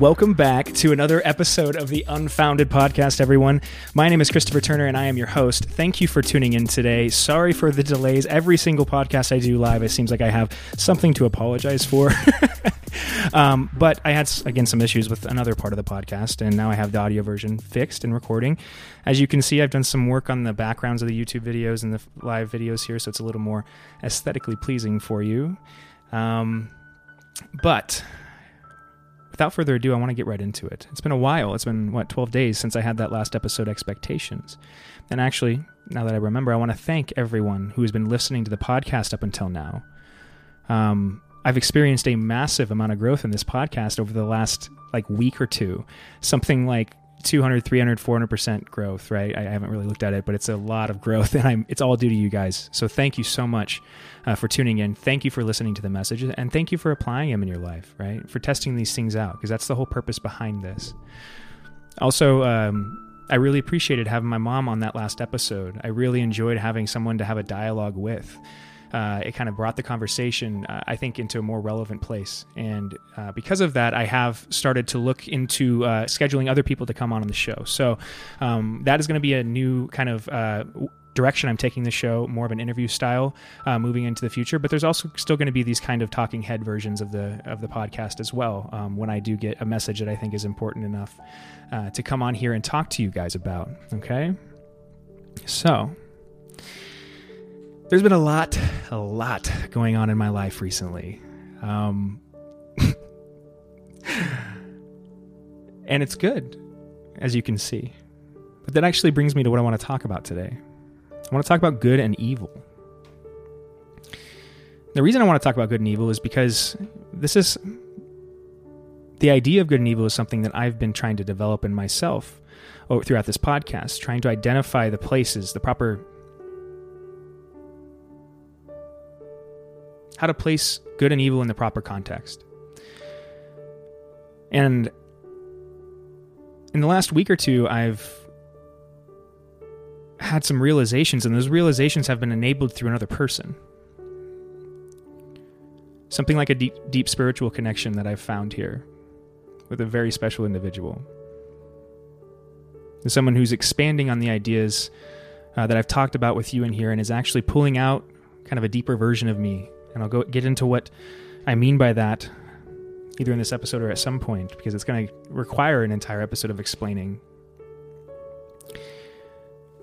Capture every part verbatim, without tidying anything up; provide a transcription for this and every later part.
Welcome back to another episode of the Unfounded Podcast, everyone. My name is Christopher Turner, and I am your host. Thank you for tuning in today. Sorry for the delays. Every single podcast I do live, it seems like I have something to apologize for. Um, but I had, again, some issues with another part of the podcast, and now I have the audio version fixed and recording. As you can see, I've done some work on the backgrounds of the YouTube videos and the live videos here, so it's a little more aesthetically pleasing for you. Um, but without further ado, I want to get right into it. It's been a while. It's been, what, twelve days since I had that last episode, Expectations. And actually, now that I remember, I want to thank everyone who has been listening to the podcast up until now. Um... I've experienced a massive amount of growth in this podcast over the last like week or two, something like two hundred, three hundred, four hundred percent growth, right? I haven't really looked at it, but it's a lot of growth, and I'm, it's all due to you guys. So thank you so much uh, for tuning in. Thank you for listening to the messages, and thank you for applying them in your life, right? For testing these things out, because that's the whole purpose behind this. Also, um, I really appreciated having my mom on that last episode. I really enjoyed having someone to have a dialogue with. Uh, it kind of brought the conversation, uh, I think, into a more relevant place. And uh, because of that, I have started to look into uh, scheduling other people to come on on the show. So um, that is going to be a new kind of uh, direction I'm taking the show, more of an interview style uh, moving into the future. But there's also still going to be these kind of talking head versions of the of the podcast as well, um, when I do get a message that I think is important enough uh, to come on here and talk to you guys about. Okay? So there's been a lot, a lot going on in my life recently. Um, and it's good, as you can see. But that actually brings me to what I want to talk about today. I want to talk about good and evil. The reason I want to talk about good and evil is because this is... the idea of good and evil is something that I've been trying to develop in myself throughout this podcast, trying to identify the places, the proper... how to place good and evil in the proper context. And in the last week or two, I've had some realizations, and those realizations have been enabled through another person. Something like a deep, deep spiritual connection that I've found here with a very special individual. There's someone who's expanding on the ideas uh, that I've talked about with you in here, and is actually pulling out kind of a deeper version of me. And I'll go get into what I mean by that either in this episode or at some point, because it's going to require an entire episode of explaining.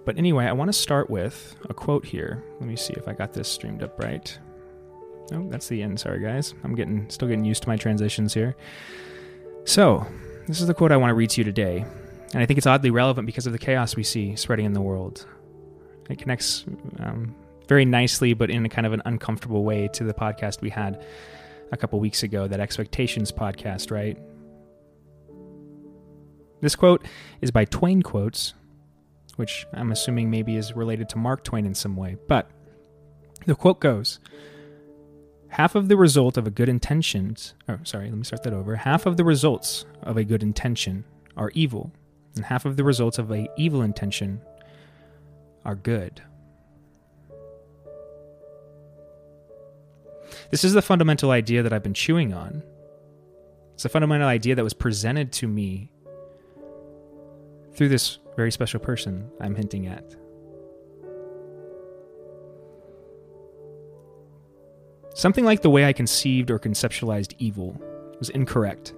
But anyway, I want to start with a quote here. Let me see if I got this streamed up right. Oh, that's the end. Sorry, guys. I'm getting still getting used to my transitions here. So this is the quote I want to read to you today. And I think it's oddly relevant because of the chaos we see spreading in the world. It connects... Um, very nicely, but in a kind of an uncomfortable way, to the podcast we had a couple weeks ago, that Expectations podcast, right? This quote is by Twain Quotes, which I'm assuming maybe is related to Mark Twain in some way, but the quote goes, half of the result of a good intentions, oh, sorry, let me start that over. Half of the results of a good intention are evil, and half of the results of a evil intention are good. This is the fundamental idea that I've been chewing on. It's a fundamental idea that was presented to me through this very special person I'm hinting at. Something like the way I conceived or conceptualized evil was incorrect,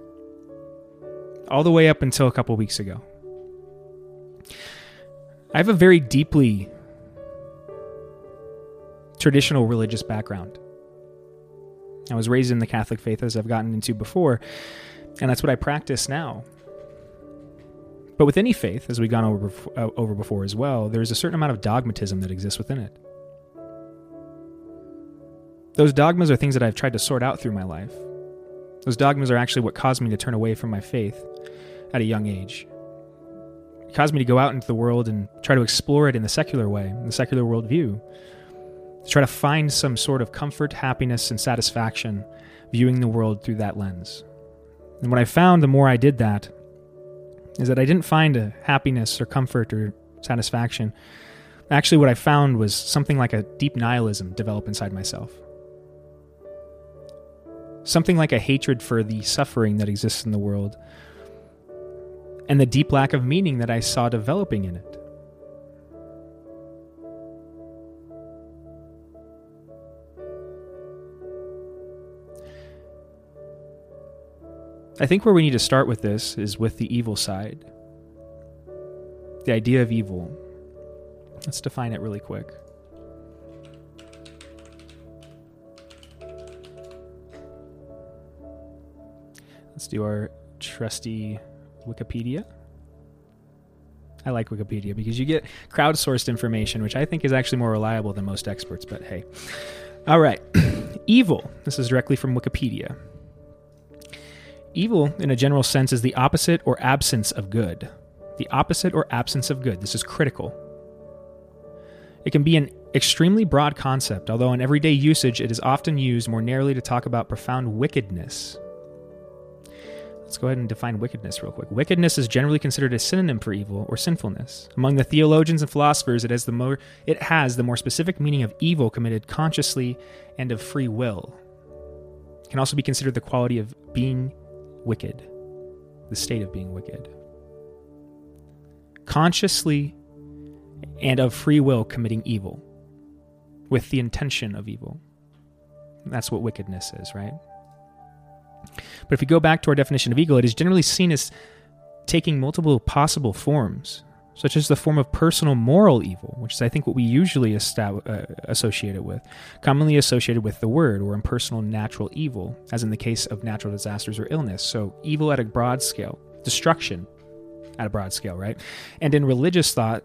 all the way up until a couple weeks ago. I have a very deeply traditional religious background. I was raised in the Catholic faith, as I've gotten into before, and that's what I practice now. But with any faith, as we've gone over, uh, over before as well, there's a certain amount of dogmatism that exists within it. Those dogmas are things that I've tried to sort out through my life. Those dogmas are actually what caused me to turn away from my faith at a young age. It caused me to go out into the world and try to explore it in the secular way, in the secular worldview. To try to find some sort of comfort, happiness, and satisfaction viewing the world through that lens. And what I found the more I did that is that I didn't find a happiness or comfort or satisfaction. Actually, what I found was something like a deep nihilism develop inside myself. Something like a hatred for the suffering that exists in the world, and the deep lack of meaning that I saw developing in it. I think where we need to start with this is with the evil side. The idea of evil. Let's define it really quick. Let's do our trusty Wikipedia. I like Wikipedia because you get crowdsourced information, which I think is actually more reliable than most experts, but hey. All right. Evil. This is directly from Wikipedia. Evil, in a general sense, is the opposite or absence of good. The opposite or absence of good. This is critical. It can be an extremely broad concept, although in everyday usage it is often used more narrowly to talk about profound wickedness. Let's go ahead and define wickedness real quick. Wickedness is generally considered a synonym for evil or sinfulness. Among the theologians and philosophers, it has the more, it has the more specific meaning of evil committed consciously and of free will. It can also be considered the quality of being wicked, the state of being wicked. Consciously and of free will committing evil with the intention of evil. That's what wickedness is, right? But if we go back to our definition of evil, it is generally seen as taking multiple possible forms, such as the form of personal moral evil, which is, I think, what we usually estab- uh, associate it with, commonly associated with the word, or impersonal natural evil, as in the case of natural disasters or illness. So evil at a broad scale, destruction at a broad scale, right? And in religious thought,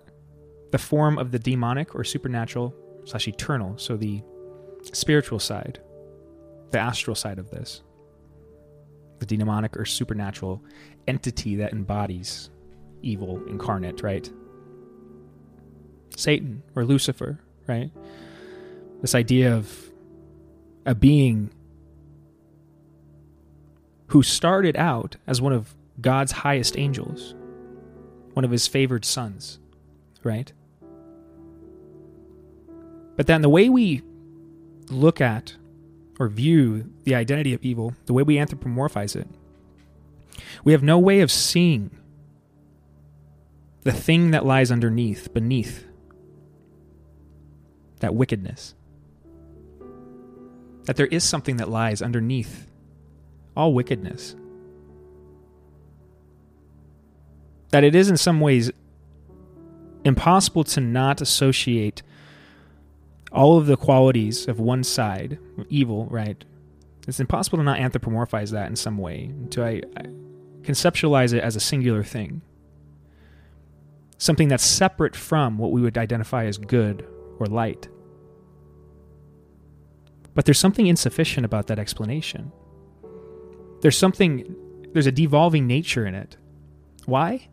the form of the demonic or supernatural slash eternal, so the spiritual side, the astral side of this, the demonic or supernatural entity that embodies evil incarnate, right? Satan or Lucifer, right? This idea of a being who started out as one of God's highest angels, one of his favored sons, right? But then the way we look at or view the identity of evil, the way we anthropomorphize it, we have no way of seeing the thing that lies underneath, beneath that wickedness. That there is something that lies underneath all wickedness. That it is in some ways impossible to not associate all of the qualities of one side, evil, right? It's impossible to not anthropomorphize that in some way, to I, I conceptualize it as a singular thing. Something that's separate from what we would identify as good or light. But there's something insufficient about that explanation. There's something, there's a devolving nature in it. Why?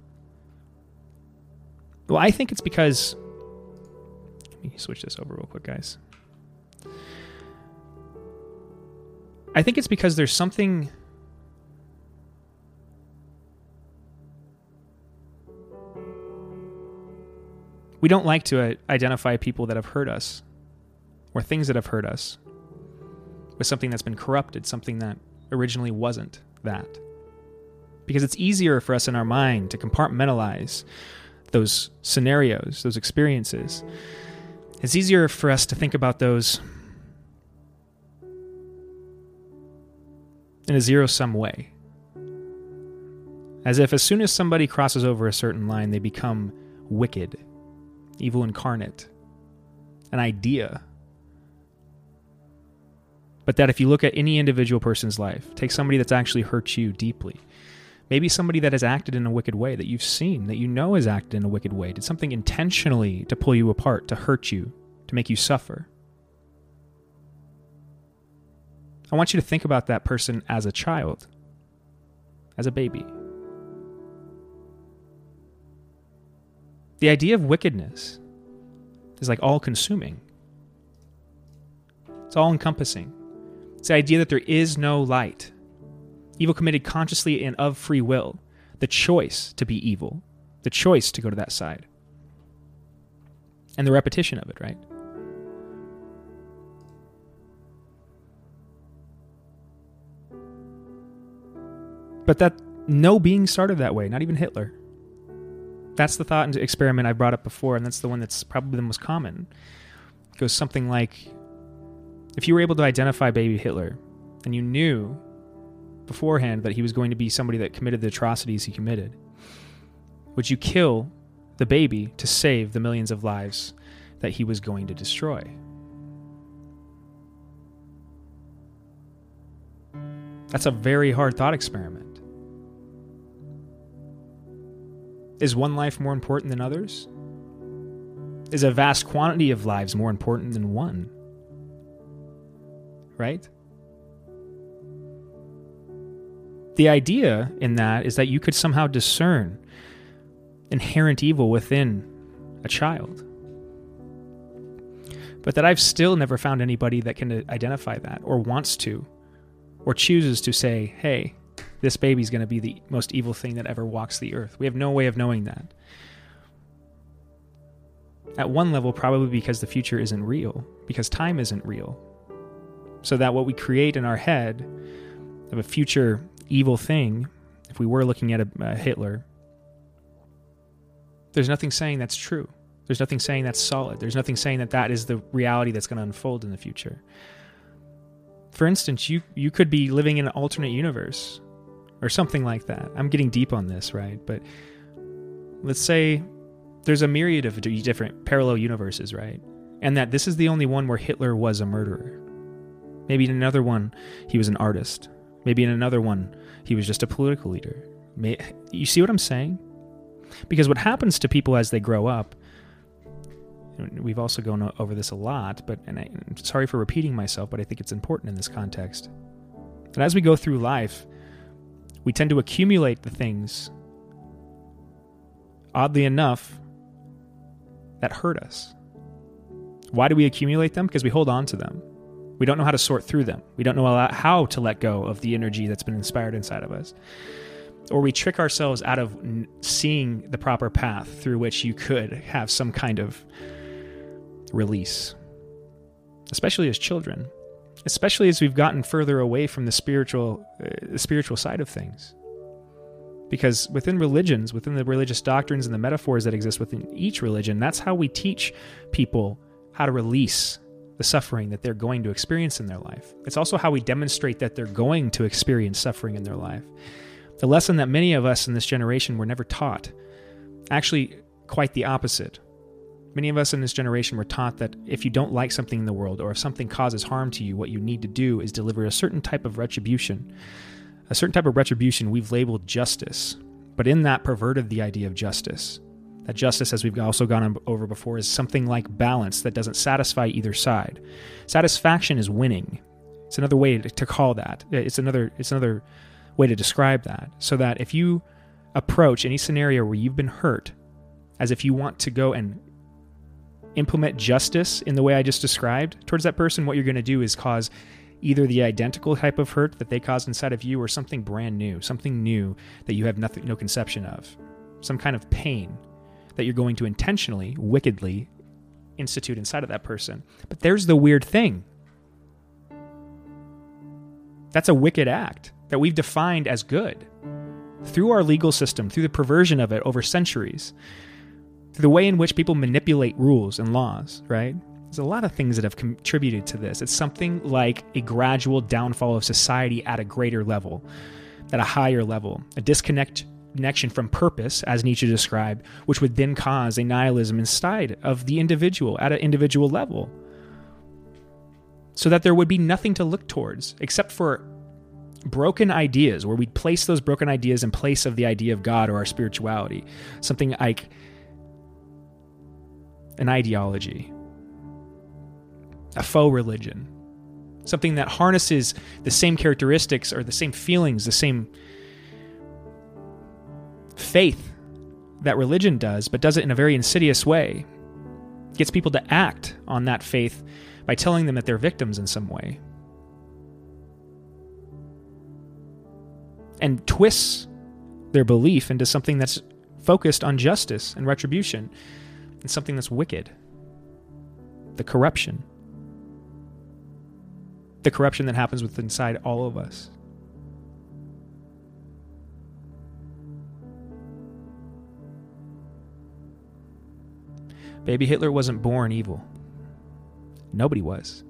Well, I think it's because... Let me switch this over real quick, guys. I think it's because there's something we don't like to identify people that have hurt us or things that have hurt us with something that's been corrupted, something that originally wasn't that. Because it's easier for us in our mind to compartmentalize those scenarios, those experiences. It's easier for us to think about those in a zero-sum way. As if as soon as somebody crosses over a certain line, they become wicked, evil incarnate, an idea. But that if you look at any individual person's life, take somebody that's actually hurt you deeply, maybe somebody that has acted in a wicked way that you've seen, that you know has acted in a wicked way, did something intentionally to pull you apart, to hurt you, to make you suffer. I want you to think about that person as a child, as a baby. The idea of wickedness is like all-consuming. It's all-encompassing. It's the idea that there is no light. Evil committed consciously and of free will. The choice to be evil. The choice to go to that side. And the repetition of it, right? But that no being started that way, not even Hitler. that's the thought experiment I brought up before, and that's the one that's probably the most common. It goes something like, if you were able to identify baby Hitler, and you knew beforehand that he was going to be somebody that committed the atrocities he committed, would you kill the baby to save the millions of lives that he was going to destroy? That's a very hard thought experiment. Is one life more important than others? Is a vast quantity of lives more important than one? Right? The idea in that is that you could somehow discern inherent evil within a child. But that I've still never found anybody that can identify that, or wants to, or chooses to say, hey, this baby's going to be the most evil thing that ever walks the earth. We have no way of knowing that. At one level, probably because the future isn't real, because time isn't real. So that what we create in our head of a future evil thing, if we were looking at a, a Hitler, there's nothing saying that's true. There's nothing saying that's solid. There's nothing saying that that is the reality that's going to unfold in the future. For instance, you, you could be living in an alternate universe or something like that. I'm getting deep on this, right? But let's say there's a myriad of different parallel universes, right? And that this is the only one where Hitler was a murderer. Maybe in another one, he was an artist. Maybe in another one, he was just a political leader. You see what I'm saying? Because what happens to people as they grow up, we've also gone over this a lot, but and I, I'm sorry for repeating myself, but I think it's important in this context. And as we go through life, we tend to accumulate the things, oddly enough, that hurt us. Why do we accumulate them? Because we hold on to them. We don't know how to sort through them. We don't know how to let go of the energy that's been inspired inside of us. Or we trick ourselves out of seeing the proper path through which you could have some kind of release, especially as children, especially as we've gotten further away from the spiritual, uh, the spiritual side of things. Because within religions, within the religious doctrines and the metaphors that exist within each religion, that's how we teach people how to release the suffering that they're going to experience in their life. It's also how we demonstrate that they're going to experience suffering in their life. The lesson that many of us in this generation were never taught, actually quite the opposite. Many of us in this generation were taught that if you don't like something in the world, or if something causes harm to you, what you need to do is deliver a certain type of retribution. A certain type of retribution we've labeled justice, but in that perverted the idea of justice. That justice, as we've also gone over before, is something like balance that doesn't satisfy either side. Satisfaction is winning. It's another way to call that. It's another, it's another way to describe that. So that if you approach any scenario where you've been hurt as if you want to go and implement justice in the way I just described towards that person, what you're going to do is cause either the identical type of hurt that they caused inside of you, or something brand new, something new that you have nothing, no conception of, some kind of pain that you're going to intentionally, wickedly institute inside of that person. But there's the weird thing. That's a wicked act that we've defined as good through our legal system, through the perversion of it over centuries, through the way in which people manipulate rules and laws, right? There's a lot of things that have contributed to this. It's something like a gradual downfall of society at a greater level, at a higher level, a disconnect connection from purpose, as Nietzsche described, which would then cause a nihilism inside of the individual at an individual level, so that there would be nothing to look towards except for broken ideas, where we'd place those broken ideas in place of the idea of God or our spirituality, something like an ideology, a faux religion, something that harnesses the same characteristics or the same feelings, the same faith that religion does, but does it in a very insidious way. It gets people to act on that faith by telling them that they're victims in some way, and twists their belief into something that's focused on justice and retribution, and something that's wicked. The corruption. The corruption that happens within inside all of us. Baby Hitler wasn't born evil. Nobody was.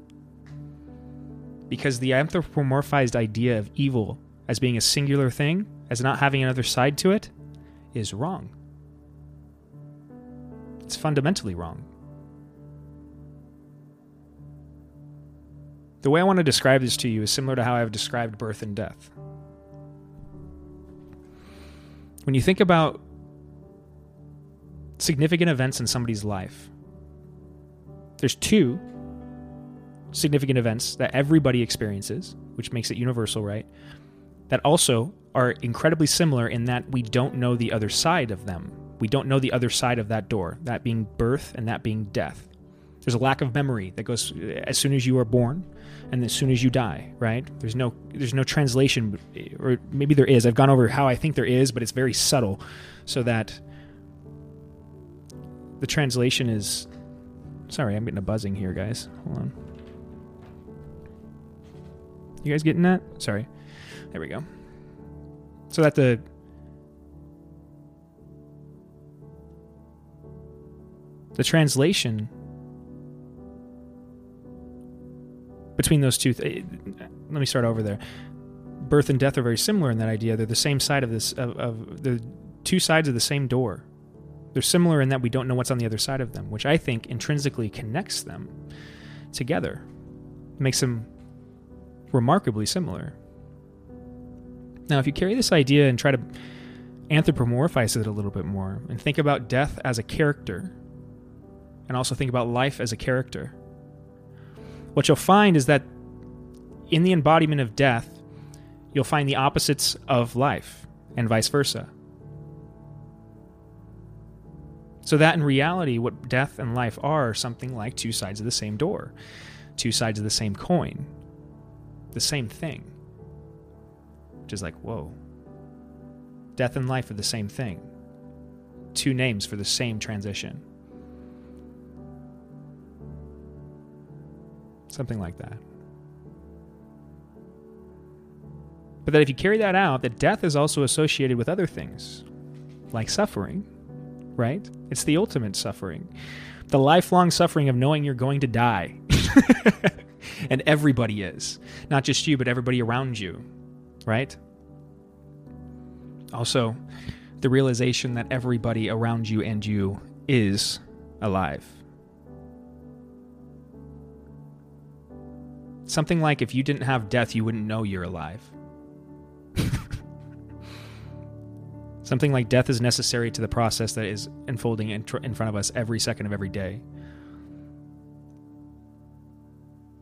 Because the anthropomorphized idea of evil as being a singular thing, as not having another side to it, is wrong. It's fundamentally wrong. The way I want to describe this to you is similar to how I've described birth and death. When you think about significant events in somebody's life, there's two significant events that everybody experiences, which makes it universal, right? That also are incredibly similar in that we don't know the other side of them. We don't know the other side of that door, that being birth and that being death. There's a lack of memory that goes as soon as you are born and as soon as you die, right? There's no there's no translation, or maybe there is. I've gone over how I think there is, but it's very subtle so that the translation is... Sorry, I'm getting a buzzing here, guys. Hold on. You guys getting that? Sorry. There we go. So that the... The translation... Between those two, th- let me start over there. Birth and death are very similar in that idea. They're the same side of this, of, of the two sides of the same door. They're similar in that we don't know what's on the other side of them, which I think intrinsically connects them together. It makes them remarkably similar. Now, if you carry this idea and try to anthropomorphize it a little bit more and think about death as a character and also think about life as a character, what you'll find is that in the embodiment of death, you'll find the opposites of life and vice versa. So that in reality, what death and life are, are something like two sides of the same door, two sides of the same coin, the same thing, which is like, whoa. Death and life are the same thing, two names for the same transition. Something like that. But that if you carry that out, that death is also associated with other things, like suffering, right? It's the ultimate suffering. The lifelong suffering of knowing you're going to die. And everybody is. Not just you, but everybody around you, right? Also, the realization that everybody around you and you is alive. Something like if you didn't have death, you wouldn't know you're alive. Something like death is necessary to the process that is unfolding in, tr- in front of us every second of every day.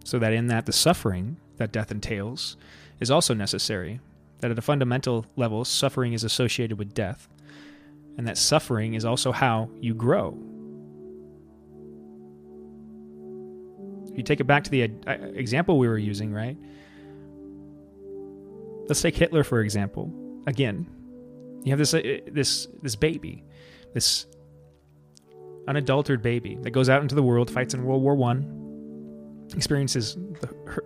So that in that, the suffering that death entails is also necessary. That at a fundamental level, suffering is associated with death. And that suffering is also how you grow. You take it back to the example we were using, right? Let's take Hitler, for example. Again, you have this this this baby, this unadulterated baby that goes out into the world, fights in World War One, experiences the,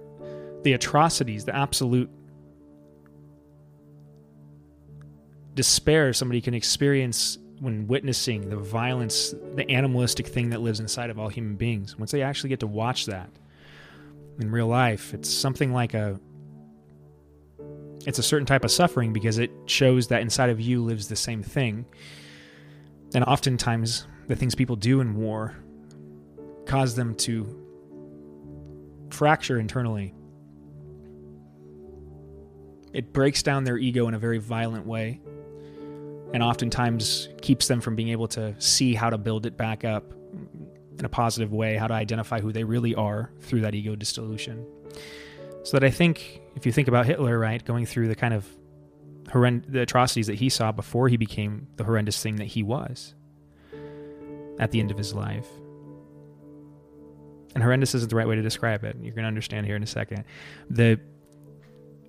the atrocities, the absolute despair somebody can experience when witnessing the violence, the animalistic thing that lives inside of all human beings. Once they actually get to watch that in real life, it's something like a, it's a certain type of suffering because it shows that inside of you lives the same thing. And oftentimes the things people do in war cause them to fracture internally. It breaks down their ego in a very violent way. And oftentimes keeps them from being able to see how to build it back up in a positive way, how to identify who they really are through that ego dissolution. So that I think, if you think about Hitler, right, going through the kind of horrend- the atrocities that he saw before he became the horrendous thing that he was at the end of his life. And horrendous isn't the right way to describe it. You're going to understand here in a second. The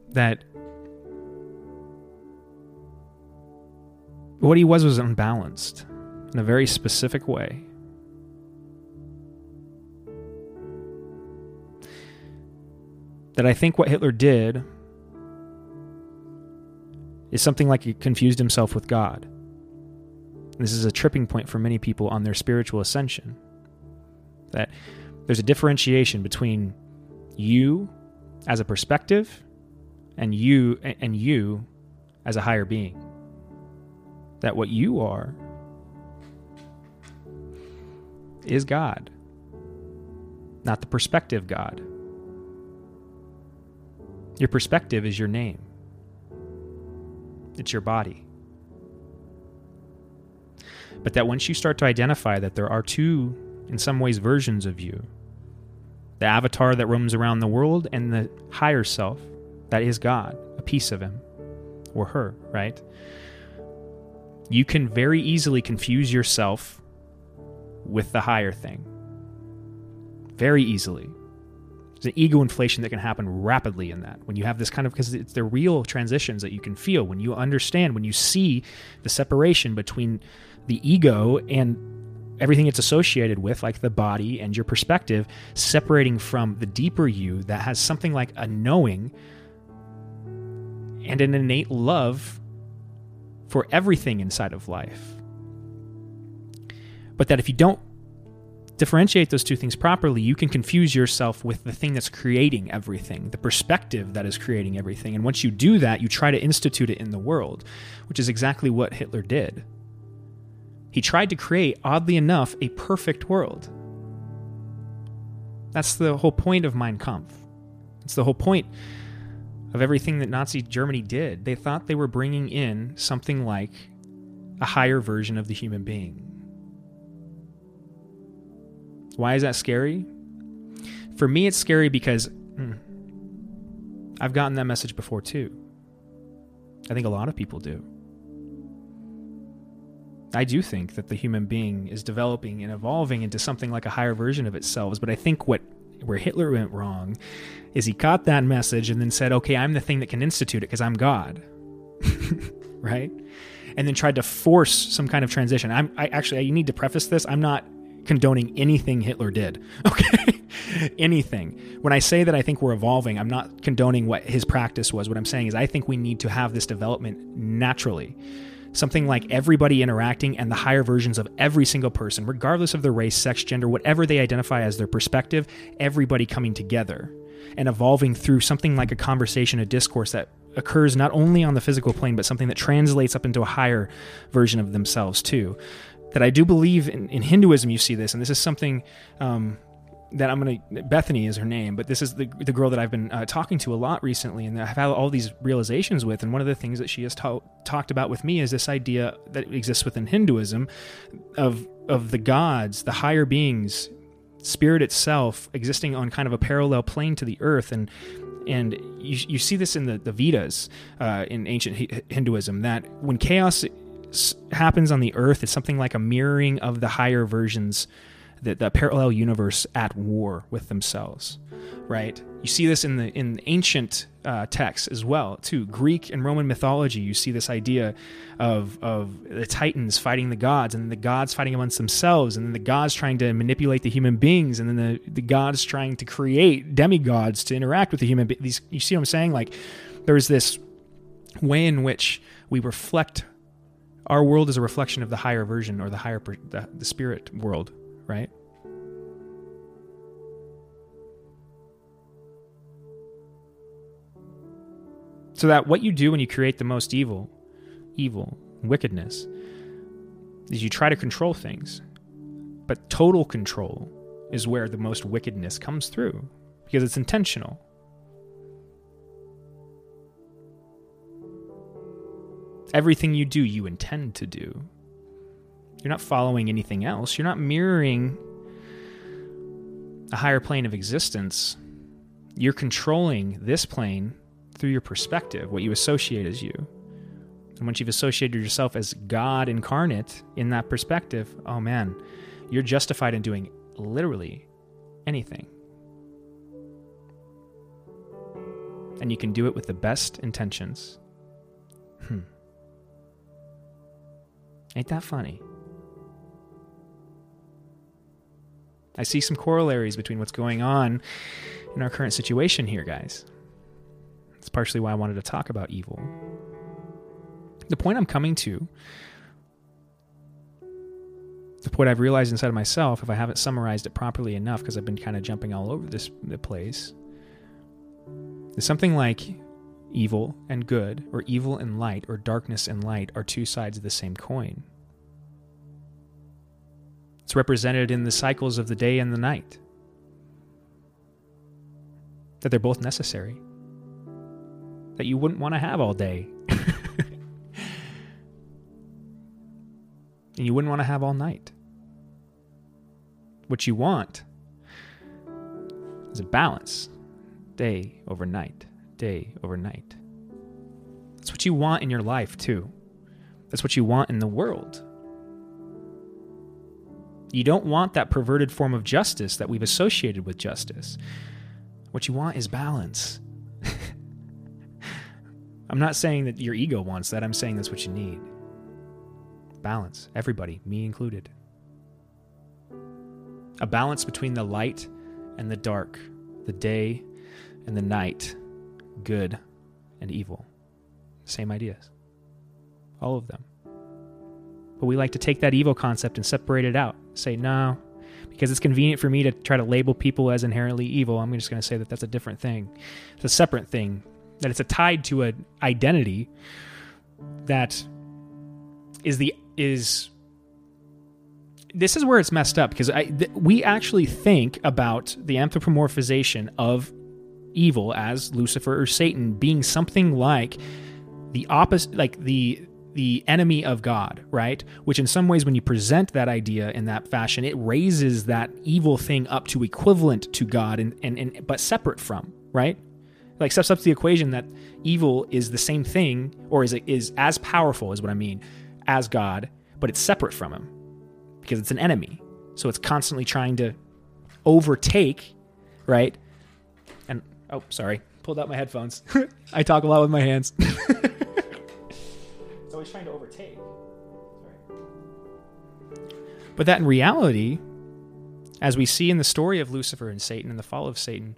that... What he was was unbalanced in a very specific way. That I think what Hitler did is something like he confused himself with God. This is a tripping point for many people on their spiritual ascension. that there's a differentiation between you as a perspective and you and you as a higher being. That what you are is God, not the perspective God. Your perspective is your name. It's your body. But that once you start to identify that there are two, in some ways, versions of you, the avatar that roams around the world and the higher self, that is God, a piece of him or her, right? You can very easily confuse yourself with the higher thing. Very easily. There's an ego inflation that can happen rapidly in that. When you have this kind of, because it's the real transitions that you can feel when you understand, when you see the separation between the ego and everything it's associated with, like the body and your perspective, separating from the deeper you that has something like a knowing and an innate love for everything inside of life. But that if you don't differentiate those two things properly, you can confuse yourself with the thing that's creating everything, the perspective that is creating everything. And once you do that, you try to institute it in the world, which is exactly what Hitler did. He tried to create, oddly enough, a perfect world. That's the whole point of Mein Kampf. It's the whole point of everything that Nazi Germany did. They thought they were bringing in something like a higher version of the human being. Why is that scary? For me, it's scary because mm, I've gotten that message before too. I think a lot of people do. I do think that the human being is developing and evolving into something like a higher version of itself, but I think what where Hitler went wrong is he caught that message and then said, okay, I'm the thing that can institute it because I'm God, right? And then tried to force some kind of transition. I'm, I actually, I need to preface this. I'm not condoning anything Hitler did, okay? Anything. When I say that I think we're evolving, I'm not condoning what his practice was. What I'm saying is I think we need to have this development naturally. Something like everybody interacting and the higher versions of every single person, regardless of their race, sex, gender, whatever they identify as their perspective, everybody coming together and evolving through something like a conversation, a discourse that occurs not only on the physical plane, but something that translates up into a higher version of themselves too. That I do believe in, in Hinduism, you see this, and this is something um, that I'm going to, Bethany is her name, but this is the the girl that I've been uh, talking to a lot recently and that I've had all these realizations with, and one of the things that she has ta- talked about with me is this idea that exists within Hinduism of of the gods, the higher beings, spirit itself existing on kind of a parallel plane to the earth, and and you, you see this in the, the Vedas uh, in ancient H- Hinduism, that when chaos happens on the earth, it's something like a mirroring of the higher versions, the, the parallel universe at war with themselves, right? You see this in the in ancient uh, texts as well, too. Greek and Roman mythology, you see this idea of of the Titans fighting the gods, and then the gods fighting amongst themselves, and then the gods trying to manipulate the human beings, and then the, the gods trying to create demigods to interact with the human beings. You see what I'm saying? Like, there's this way in which we reflect. Our world is a reflection of the higher version, or the higher, per, the, the spirit world, right? So that what you do when you create the most evil, evil, wickedness, is you try to control things. But total control is where the most wickedness comes through, because it's intentional. Everything you do, you intend to do. You're not following anything else. You're not mirroring a higher plane of existence. You're controlling this plane through your perspective, what you associate as you. And once you've associated yourself as God incarnate in that perspective, oh man, you're justified in doing literally anything. And you can do it with the best intentions. Hmm. Ain't that funny? I see some corollaries between what's going on in our current situation here, guys. That's partially why I wanted to talk about evil. The point I'm coming to what I've realized inside of myself, if I haven't summarized it properly enough, because I've been kind of jumping all over this the place, is something like evil and good, or evil and light, or darkness and light are two sides of the same coin. It's represented in the cycles of the day and the night. That they're both necessary. That you wouldn't want to have all day. And you wouldn't want to have all night. What you want is a balance. Day over night. Day over night. That's what you want in your life too. That's what you want in the world. You don't want that perverted form of justice that we've associated with justice. What you want is balance. I'm not saying that your ego wants that. I'm saying that's what you need. Balance. Everybody, me included. A balance between the light and the dark, the day and the night, good and evil. Same ideas. All of them. But we like to take that evil concept and separate it out. Say, no, because it's convenient for me to try to label people as inherently evil, I'm just going to say that that's a different thing. It's a separate thing. That it's a tied to an identity that is the... is. This is where it's messed up, because I, th- we actually think about the anthropomorphization of evil as Lucifer or Satan being something like the opposite, like the... the enemy of God, right? Which in some ways, when you present that idea in that fashion, it raises that evil thing up to equivalent to God, and, and, and but separate from, right? Like steps up to the equation that evil is the same thing, or is is as powerful, is what I mean, as God, but it's separate from him because it's an enemy. So it's constantly trying to overtake, right? And, oh, sorry, pulled out my headphones. I talk a lot with my hands. Trying to overtake. Sorry. But that in reality, as we see in the story of Lucifer and Satan and the fall of Satan,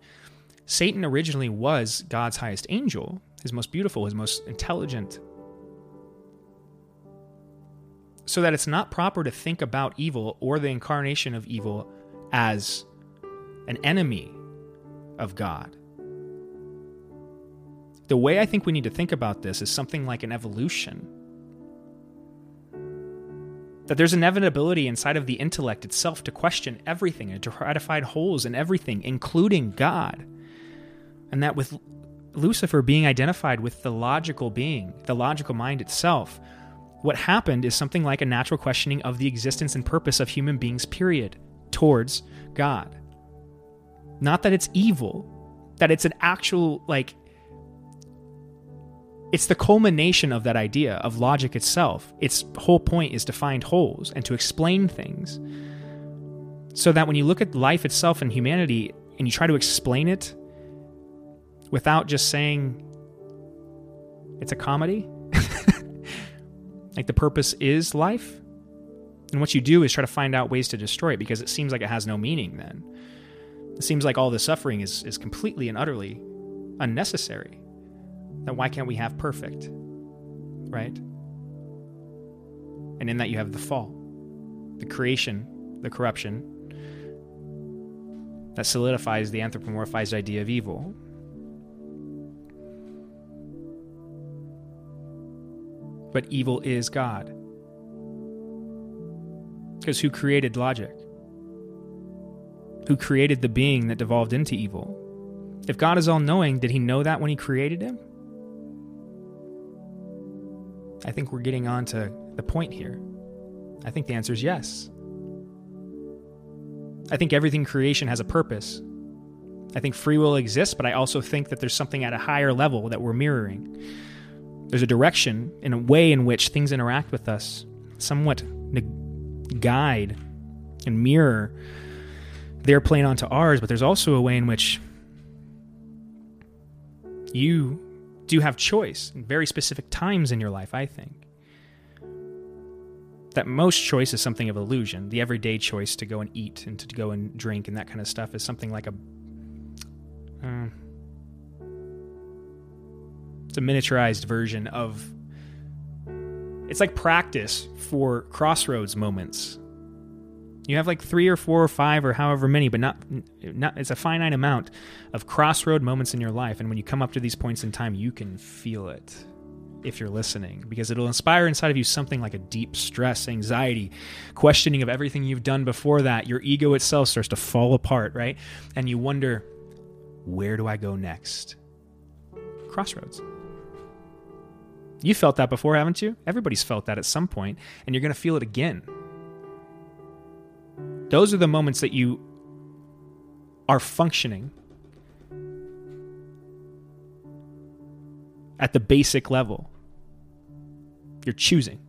Satan originally was God's highest angel, his most beautiful, his most intelligent. So that it's not proper to think about evil or the incarnation of evil as an enemy of God. The way I think we need to think about this is something like an evolution. That there's inevitability inside of the intellect itself to question everything and to try to find holes in everything, including God. And that with Lucifer being identified with the logical being, the logical mind itself, what happened is something like a natural questioning of the existence and purpose of human beings, period, towards God. Not that it's evil, that it's an actual, like, it's the culmination of that idea of logic itself. Its whole point is to find holes and to explain things. So that when you look at life itself and humanity and you try to explain it without just saying it's a comedy, like the purpose is life, and what you do is try to find out ways to destroy it because it seems like it has no meaning then. It seems like all the suffering is, is completely and utterly unnecessary. Then why can't we have perfect, right? And in that you have the fall, the creation, the corruption, that solidifies the anthropomorphized idea of evil. But evil is God. Because who created logic? Who created the being that devolved into evil? If God is all-knowing, did he know that when he created him? I think we're getting on to the point here. I think the answer is yes. I think everything creation has a purpose. I think free will exists, but I also think that there's something at a higher level that we're mirroring. There's a direction and a way in which things interact with us, somewhat guide and mirror their plane onto ours, but there's also a way in which you do have choice in very specific times in your life, I think. That most choice is something of illusion. The everyday choice to go and eat and to go and drink and that kind of stuff is something like a... Uh, it's a miniaturized version of... It's like practice for crossroads moments You have like three or four or five or however many, but not, not it's a finite amount of crossroad moments in your life. And when you come up to these points in time, you can feel it if you're listening, because it'll inspire inside of you something like a deep stress, anxiety, questioning of everything you've done before that. Your ego itself starts to fall apart, right? And you wonder, where do I go next? Crossroads. You felt that before, haven't you? Everybody's felt that at some point, and you're going to feel it again. Those are the moments that you are functioning at the basic level. You're choosing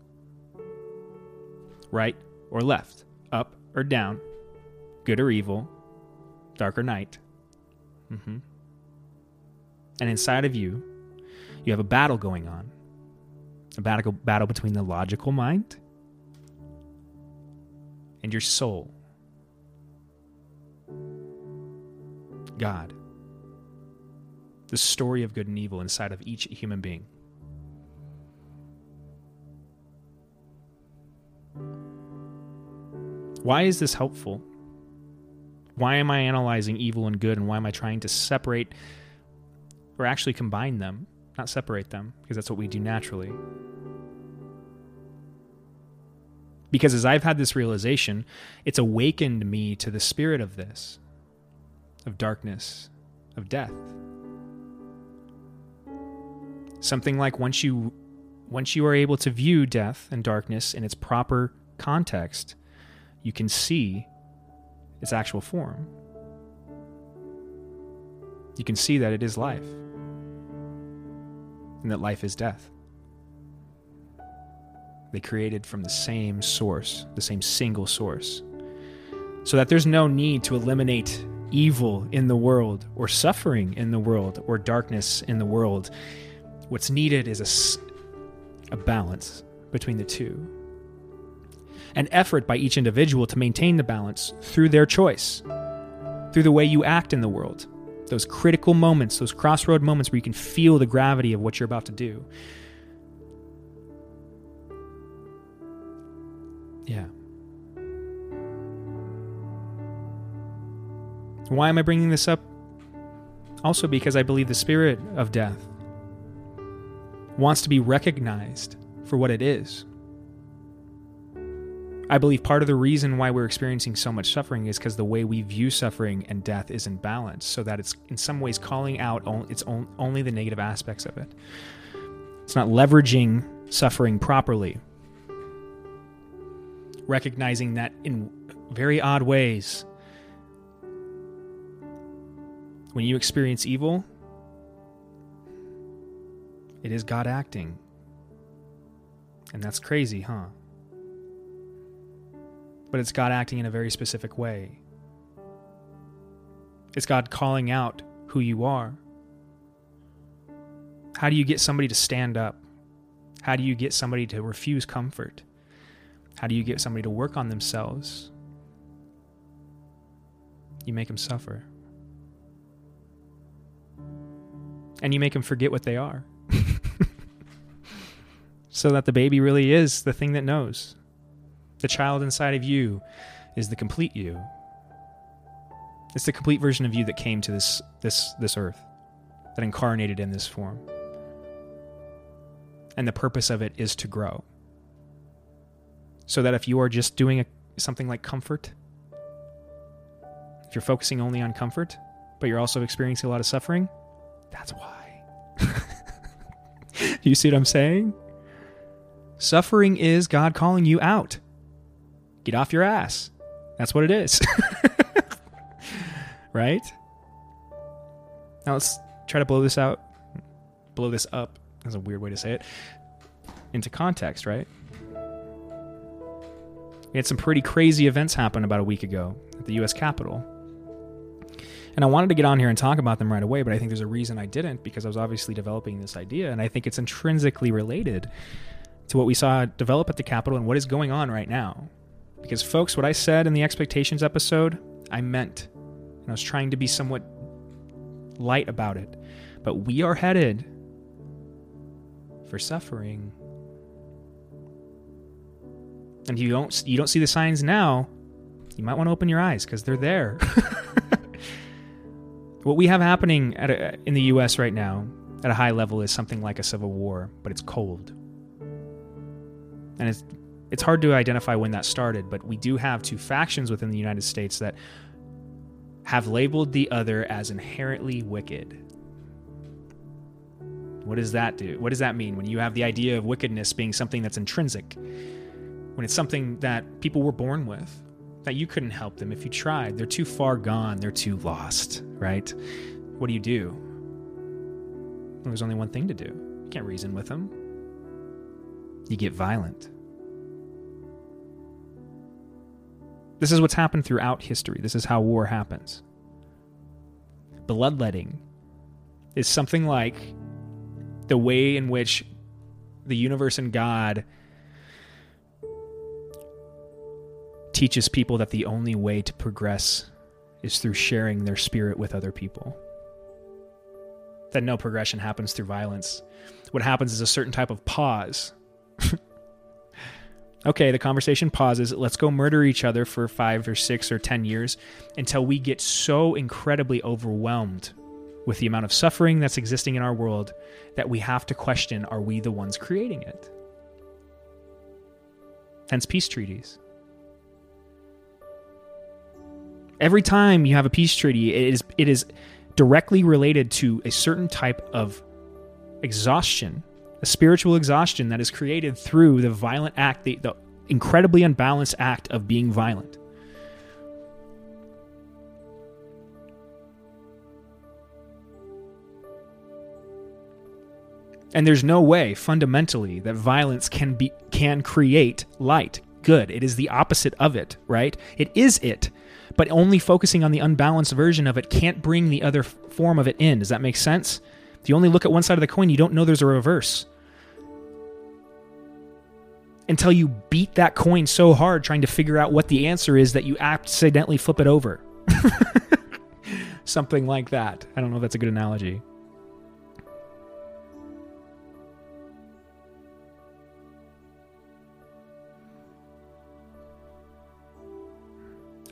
right or left, up or down, good or evil, dark or night. Mm-hmm. And inside of you, you have a battle going on, a battle, battle between the logical mind and your soul. God, the story of good and evil inside of each human being. Why is this helpful? Why am I analyzing evil and good, and why am I trying to separate or actually combine them, not separate them, because that's what we do naturally? Because as I've had this realization, it's awakened me to the spirit of this, of darkness, of death. Something like once you once you are able to view death and darkness in its proper context, you can see its actual form. You can see that it is life, and that life is death. They created from the same source, the same single source, so that there's no need to eliminate evil in the world, or suffering in the world, or darkness in the world. What's needed is a, a balance between the two. An effort by each individual to maintain the balance through their choice, through the way you act in the world. Those critical moments, those crossroad moments where you can feel the gravity of what you're about to do. Yeah. Why am I bringing this up? Also because I believe the spirit of death wants to be recognized for what it is. I believe part of the reason why we're experiencing so much suffering is because the way we view suffering and death is in balance, so that it's in some ways calling out on, it's on, only the negative aspects of it. It's not leveraging suffering properly. Recognizing that in very odd ways, when you experience evil, it is God acting. And that's crazy, huh? But it's God acting in a very specific way. It's God calling out who you are. How do you get somebody to stand up? How do you get somebody to refuse comfort? How do you get somebody to work on themselves? You make them suffer. And you make them forget what they are. So that the baby really is the thing that knows. The child inside of you is the complete you. It's the complete version of you that came to this this this earth, that incarnated in this form. And the purpose of it is to grow. So that if you are just doing a, something like comfort, if you're focusing only on comfort, but you're also experiencing a lot of suffering, that's why. Do you see what I'm saying? Suffering is God calling you out. Get off your ass. That's what it is. Right? Now let's try to blow this out. Blow this up. That's a weird way to say it. Into context, right? We had some pretty crazy events happen about a week ago at the U S Capitol. And I wanted to get on here and talk about them right away, but I think there's a reason I didn't, because I was obviously developing this idea, and I think it's intrinsically related to what we saw develop at the Capitol and what is going on right now. Because, folks, what I said in the Expectations episode, I meant. And I was trying to be somewhat light about it. But we are headed for suffering. And if you don't, you don't see the signs now, you might want to open your eyes because they're there. What we have happening at a, in the U S right now at a high level is something like a civil war, but it's cold. And it's it's hard to identify when that started, but we do have two factions within the United States that have labeled the other as inherently wicked. What does that do? What does that mean when you have the idea of wickedness being something that's intrinsic? When it's something that people were born with, that you couldn't help them if you tried. They're too far gone. They're too lost, right? What do you do? There's only one thing to do. You can't reason with them. You get violent. This is what's happened throughout history. This is how war happens. Bloodletting is something like the way in which the universe and God teaches people that the only way to progress is through sharing their spirit with other people. That no progression happens through violence. What happens is a certain type of pause. Okay, the conversation pauses. Let's go murder each other for five or six or ten years until we get so incredibly overwhelmed with the amount of suffering that's existing in our world that we have to question, are we the ones creating it? Hence peace treaties. Every time you have a peace treaty, it is it is directly related to a certain type of exhaustion, a spiritual exhaustion that is created through the violent act, the, the incredibly unbalanced act of being violent. And there's no way, fundamentally, that violence can be can create light, good. It is the opposite of it, right? It is it. But only focusing on the unbalanced version of it can't bring the other form of it in. Does that make sense? If you only look at one side of the coin, you don't know there's a reverse. Until you beat that coin so hard trying to figure out what the answer is that you accidentally flip it over. Something like that. I don't know if that's a good analogy.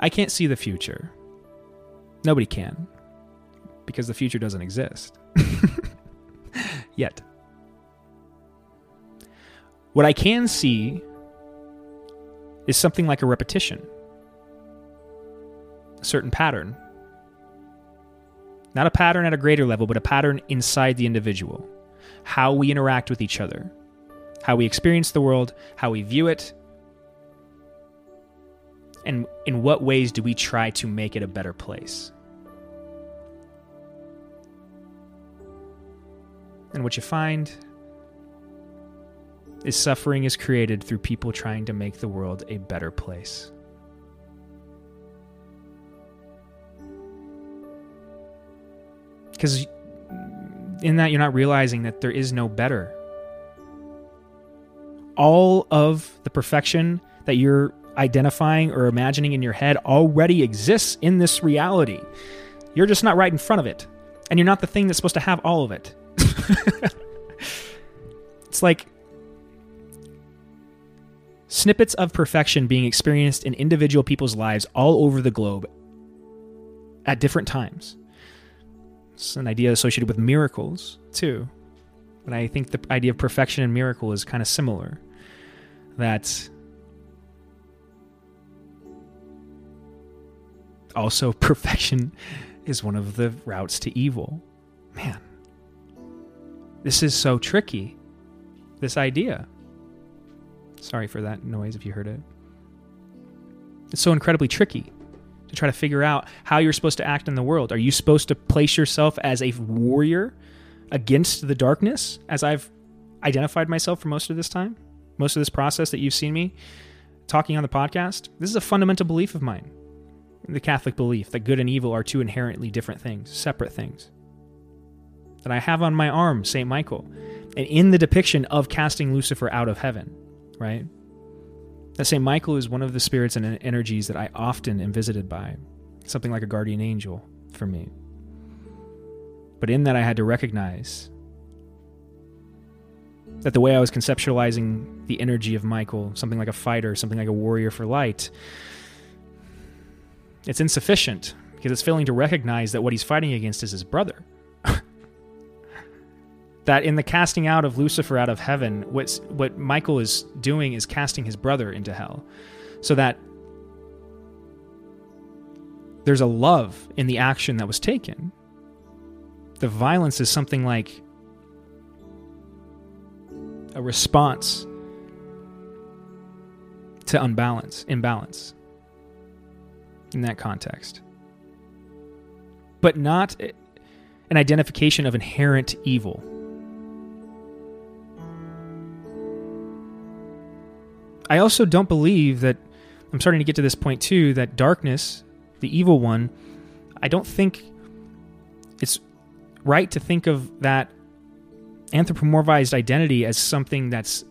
I can't see the future. Nobody can. Because the future doesn't exist. Yet. What I can see is something like a repetition. A certain pattern. Not a pattern at a greater level, but a pattern inside the individual. How we interact with each other. How we experience the world. How we view it. And in what ways do we try to make it a better place? And what you find is suffering is created through people trying to make the world a better place. Because in that, you're not realizing that there is no better. All of the perfection that you're identifying or imagining in your head already exists in this reality. You're just not right in front of it. And you're not the thing that's supposed to have all of it. It's like snippets of perfection being experienced in individual people's lives all over the globe at different times. It's an idea associated with miracles, too. And I think the idea of perfection and miracle is kind of similar. That's also, perfection is one of the routes to evil. Man, this is so tricky, this idea. Sorry for that noise if you heard it. It's so incredibly tricky to try to figure out how you're supposed to act in the world. Are you supposed to place yourself as a warrior against the darkness, as I've identified myself for most of this time? Most of this process that you've seen me talking on the podcast? This is a fundamental belief of mine. The Catholic belief that good and evil are two inherently different things, separate things. That I have on my arm, Saint Michael, and in the depiction of casting Lucifer out of heaven, right? That Saint Michael is one of the spirits and energies that I often am visited by, something like a guardian angel for me. But in that, I had to recognize that the way I was conceptualizing the energy of Michael, something like a fighter, something like a warrior for light, It's insufficient because it's failing to recognize that what he's fighting against is his brother. That in the casting out of Lucifer out of heaven, what's, what Michael is doing is casting his brother into hell. So that there's a love in the action that was taken. The violence is something like a response to unbalance, imbalance in that context. But not an identification of inherent evil. I also don't believe that, I'm starting to get to this point too, that darkness, the evil one, I don't think it's right to think of that anthropomorphized identity as something that's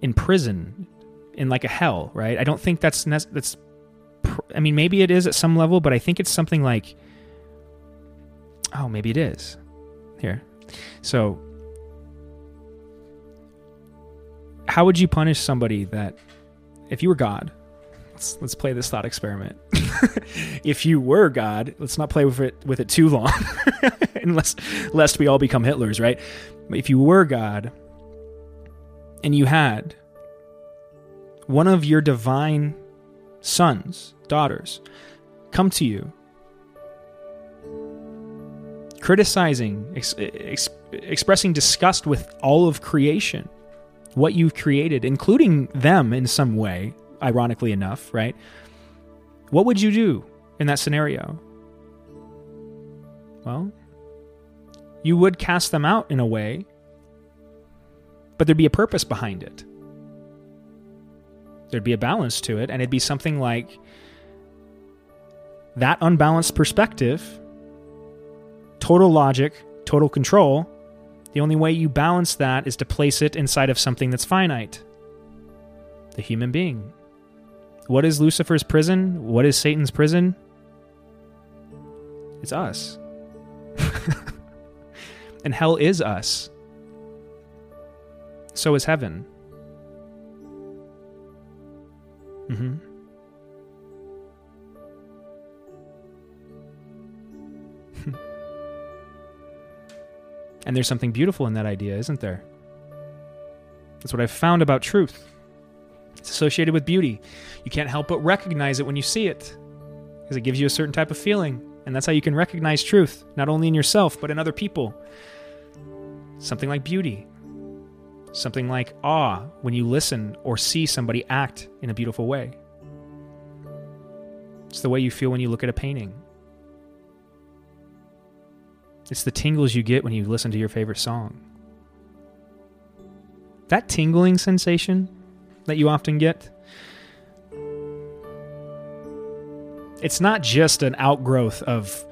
in prison, in like a hell, right? I don't think that's, that's. I mean, maybe it is at some level, but I think it's something like, oh, maybe it is. Here. So, how would you punish somebody that, if you were God, let's, let's play this thought experiment. If you were God, let's not play with it with it too long, unless lest we all become Hitlers, right? But if you were God, and you had one of your divine sons, daughters, come to you, criticizing, ex- ex- expressing disgust with all of creation, what you've created, including them in some way, ironically enough, right? What would you do in that scenario? Well, you would cast them out in a way, but there'd be a purpose behind it. There'd be a balance to it, and it'd be something like that unbalanced perspective, total logic, total control. The only way you balance that is to place it inside of something that's finite, the human being. What is Lucifer's prison? What is Satan's prison? It's us. And hell is us. So is heaven. Mm-hmm. And there's something beautiful in that idea, isn't there? That's what I've found about truth. It's associated with beauty. You can't help but recognize it when you see it, because it gives you a certain type of feeling. And that's how you can recognize truth, not only in yourself, but in other people. Something like beauty. Something like awe when you listen or see somebody act in a beautiful way. It's the way you feel when you look at a painting. It's the tingles you get when you listen to your favorite song. That tingling sensation that you often get, it's not just an outgrowth of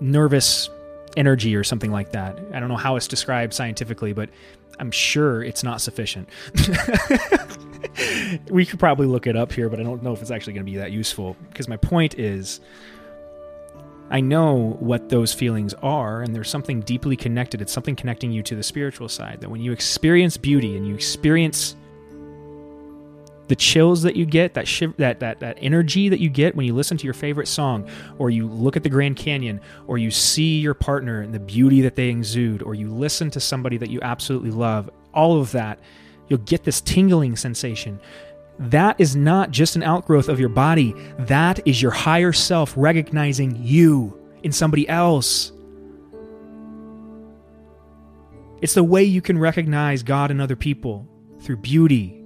nervous energy or something like that. I don't know how it's described scientifically, but I'm sure it's not sufficient. We could probably look it up here, but I don't know if it's actually going to be that useful, because my point is, I know what those feelings are, and there's something deeply connected. It's something connecting you to the spiritual side, that when you experience beauty and you experience the chills that you get, that shiv- that that that energy that you get when you listen to your favorite song, or you look at the Grand Canyon, or you see your partner and the beauty that they exude, or you listen to somebody that you absolutely love, all of that, you'll get this tingling sensation. That is not just an outgrowth of your body. That is your higher self recognizing you in somebody else. It's the way you can recognize God in other people, through beauty.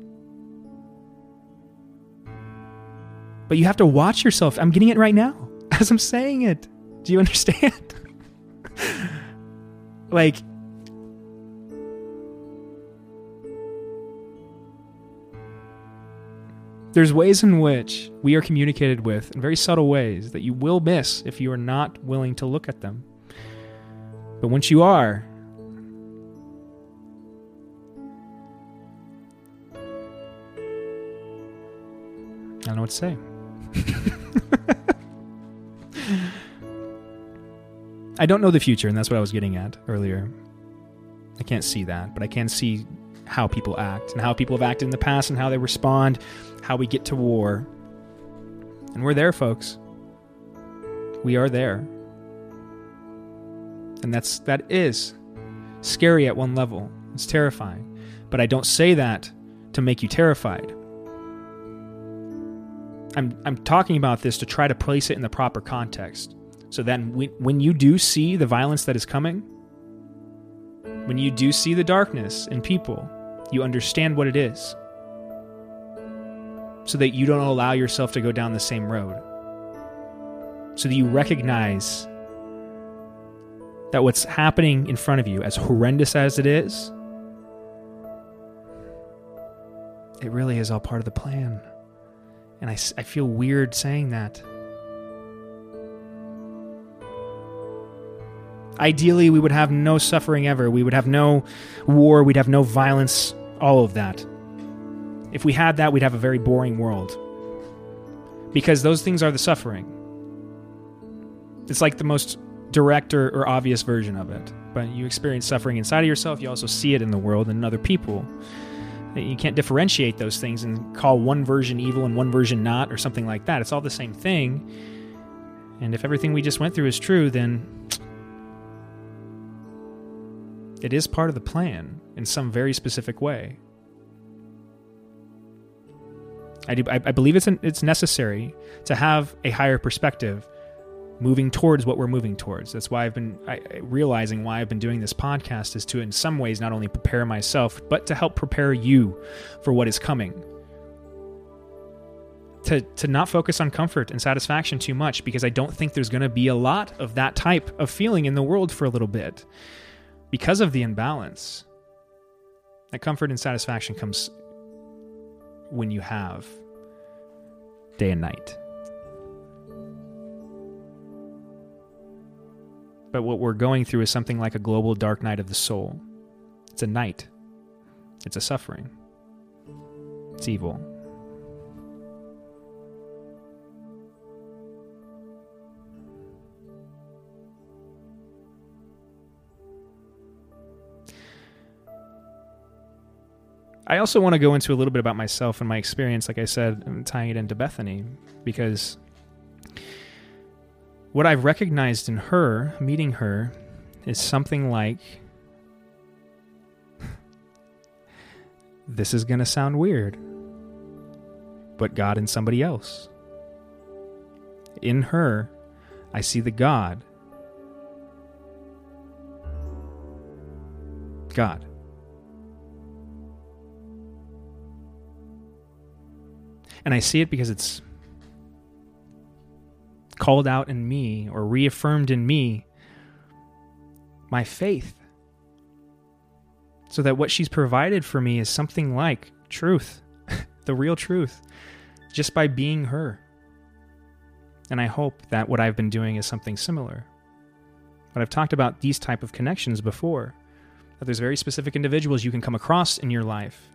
But you have to watch yourself. I'm getting it right now as I'm saying it. Do you understand? Like, there's ways in which we are communicated with in very subtle ways that you will miss if you are not willing to look at them. But once you are, I don't know what to say. I don't know the future, and that's what I was getting at earlier. I can't see that, but I can see how people act, and how people have acted in the past, and how they respond, how we get to war. And we're there, folks. We are there. And that's that is scary at one level. It's terrifying. But I don't say that to make you terrified. I'm I'm talking about this to try to place it in the proper context. So then we, when you do see the violence that is coming, when you do see the darkness in people, you understand what it is. So that you don't allow yourself to go down the same road. So that you recognize that what's happening in front of you, as horrendous as it is, it really is all part of the plan. And I, I feel weird saying that. Ideally, we would have no suffering ever. We would have no war. We'd have no violence. All of that. If we had that, we'd have a very boring world. Because those things are the suffering. It's like the most direct or, or obvious version of it. But you experience suffering inside of yourself. You also see it in the world and in other people. You can't differentiate those things and call one version evil and one version not or something like that. It's all the same thing. And if everything we just went through is true, then it is part of the plan in some very specific way. I do. I, I believe it's an, it's necessary to have a higher perspective, moving towards what we're moving towards. That's why I've been I, realizing why I've been doing this podcast is to, in some ways, not only prepare myself, but to help prepare you for what is coming. To to not focus on comfort and satisfaction too much, because I don't think there's going to be a lot of that type of feeling in the world for a little bit. Because of the imbalance, that comfort and satisfaction comes when you have day and night. But what we're going through is something like a global dark night of the soul. It's a night. It's a suffering. It's evil. I also want to go into a little bit about myself and my experience, like I said, and tying it into Bethany, because what I've recognized in her, meeting her, is something like, this is going to sound weird, but God in somebody else. In her, I see the God. God. And I see it because it's called out in me or reaffirmed in me my faith. So that what she's provided for me is something like truth, the real truth, just by being her. And I hope that what I've been doing is something similar. But I've talked about these type of connections before, that there's very specific individuals you can come across in your life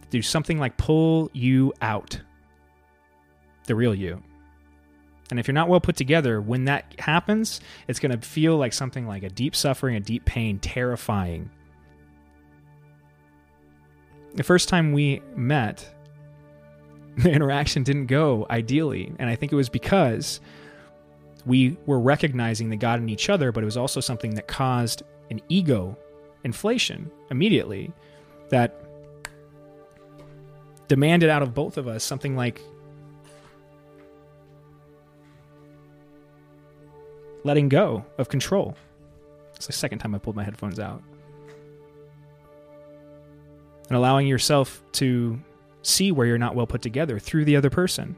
that do something like pull you out. The real you. And if you're not well put together, when that happens, it's going to feel like something like a deep suffering, a deep pain, terrifying. The first time we met, the interaction didn't go ideally. And I think it was because we were recognizing the God in each other, but it was also something that caused an ego inflation immediately that demanded out of both of us something like letting go of control. It's the second time I pulled my headphones out. And allowing yourself to see where you're not well put together through the other person.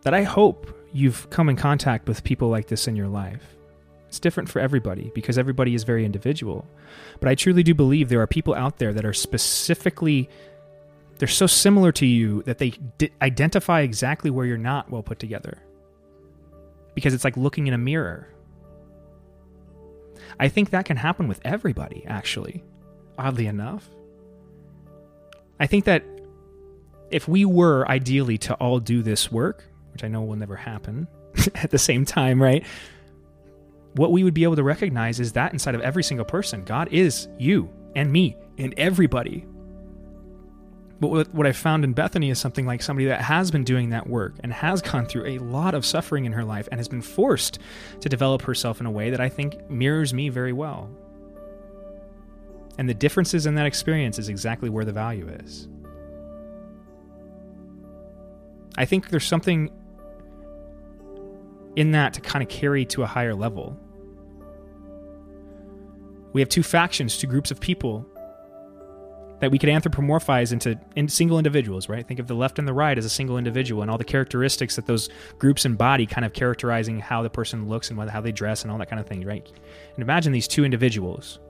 That I hope you've come in contact with people like this in your life. It's different for everybody because everybody is very individual. But I truly do believe there are people out there that are specifically... they're so similar to you that they d- identify exactly where you're not well put together. Because it's like looking in a mirror. I think that can happen with everybody, actually, oddly enough. I think that if we were ideally to all do this work, which I know will never happen at the same time, right? What we would be able to recognize is that inside of every single person, God is you and me and everybody. But what, what I found in Bethany is something like somebody that has been doing that work and has gone through a lot of suffering in her life and has been forced to develop herself in a way that I think mirrors me very well. And the differences in that experience is exactly where the value is. I think there's something in that to kind of carry to a higher level. We have two factions, two groups of people that we could anthropomorphize into in single individuals, right? Think of the left and the right as a single individual and all the characteristics that those groups embody, kind of characterizing how the person looks and how they dress and all that kind of thing, right? And imagine these two individuals,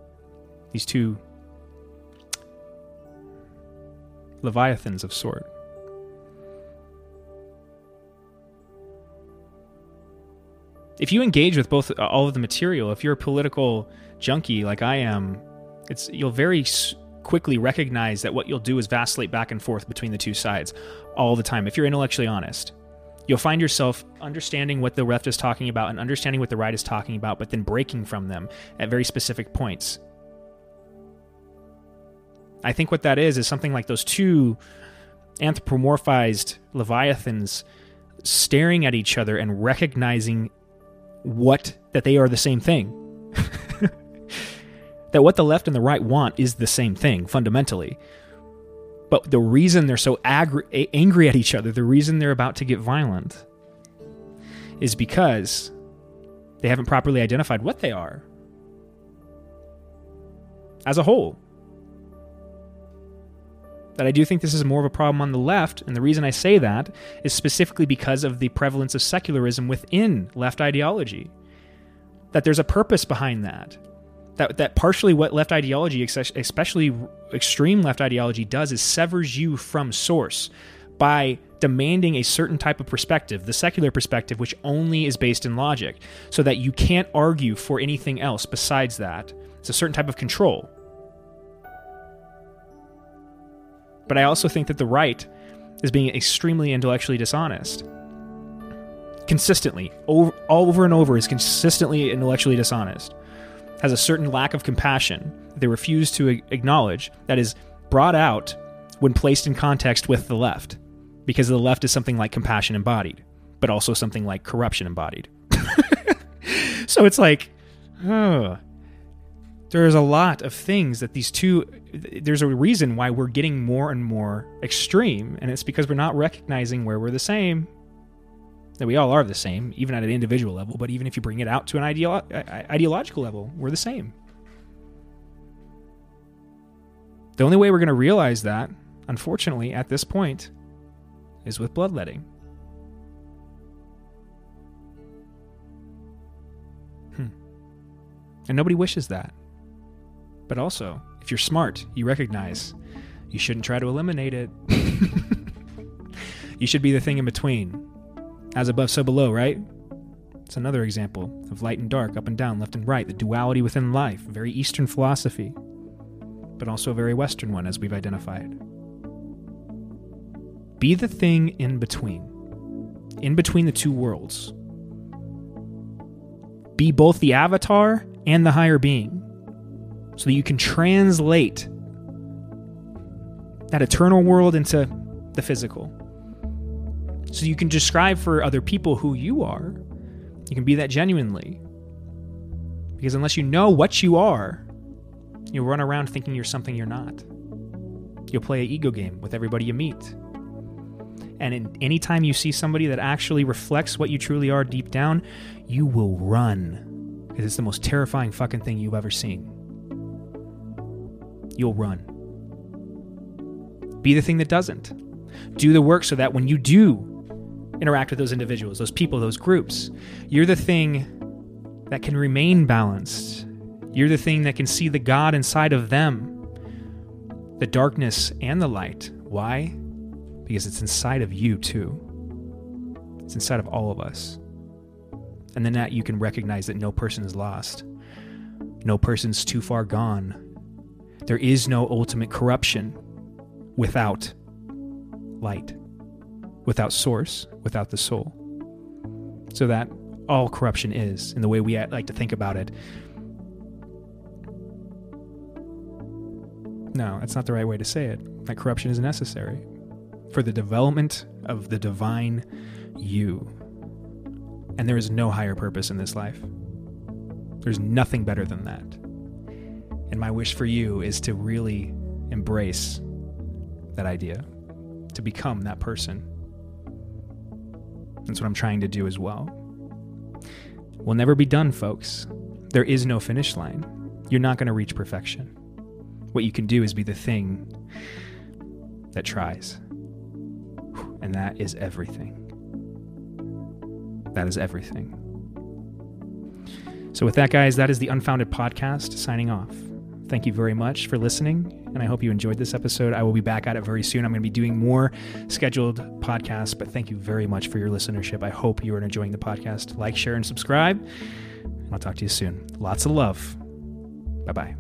these two leviathans of sort. If you engage with both all of the material, if you're a political junkie like I am, it's you'll very quickly recognize that what you'll do is vacillate back and forth between the two sides all the time. If you're intellectually honest, you'll find yourself understanding what the left is talking about and understanding what the right is talking about, but then breaking from them at very specific points. I think what that is is something like those two anthropomorphized leviathans staring at each other and recognizing what that they are the same thing. That what the left and the right want is the same thing fundamentally, but the reason they're so agri- angry at each other, the reason they're about to get violent, is because they haven't properly identified what they are as a whole. That I do think this is more of a problem on the left, and the reason I say that is specifically because of the prevalence of secularism within left ideology. That there's a purpose behind that. That that partially what left ideology, especially extreme left ideology, does is severs you from source by demanding a certain type of perspective, the secular perspective, which only is based in logic, so that you can't argue for anything else besides that. It's a certain type of control. But I also think that the right is being extremely intellectually dishonest. Consistently, over, over and over, is consistently intellectually dishonest. Has a certain lack of compassion that they refuse to acknowledge that is brought out when placed in context with the left. Because the left is something like compassion embodied, but also something like corruption embodied. So it's like, oh... There's a lot of things that these two, there's a reason why we're getting more and more extreme, and it's because we're not recognizing where we're the same, that we all are the same, even at an individual level, but even if you bring it out to an ideo- ideological level, we're the same. The only way we're going to realize that, unfortunately, at this point, is with bloodletting. Hmm. And nobody wishes that. But also, if you're smart, you recognize you shouldn't try to eliminate it. You should be the thing in between. As above, so below, right? It's another example of light and dark, up and down, left and right, the duality within life, very Eastern philosophy, but also a very Western one, as we've identified. Be the thing in between, in between the two worlds. Be both the avatar and the higher being, so that you can translate that eternal world into the physical. So you can describe for other people who you are. You can be that genuinely. Because unless you know what you are, you'll run around thinking you're something you're not. You'll play an ego game with everybody you meet. And in, anytime you see somebody that actually reflects what you truly are deep down, you will run. Because it's the most terrifying fucking thing you've ever seen. You'll run. Be the thing that doesn't. Do the work so that when you do interact with those individuals, those people, those groups, you're the thing that can remain balanced. You're the thing that can see the God inside of them, the darkness and the light. Why? Because it's inside of you too. It's inside of all of us. And then that you can recognize that no person is lost. No person's too far gone. There is no ultimate corruption without light, without source, without the soul. So that all corruption is, in the way we like to think about it. No, that's not the right way to say it. that corruption is necessary for the development of the divine you. And there is no higher purpose in this life. There's nothing better than that. And my wish for you is to really embrace that idea, to become that person. That's what I'm trying to do as well. We'll never be done, folks. There is no finish line. You're not going to reach perfection. What you can do is be the thing that tries. And that is everything. That is everything. So with that, guys, that is the Unfounded Podcast signing off. Thank you very much for listening, and I hope you enjoyed this episode. I will be back at it very soon. I'm going to be doing more scheduled podcasts, but thank you very much for your listenership. I hope you are enjoying the podcast. Like, share, and subscribe. I'll talk to you soon. Lots of love. Bye-bye.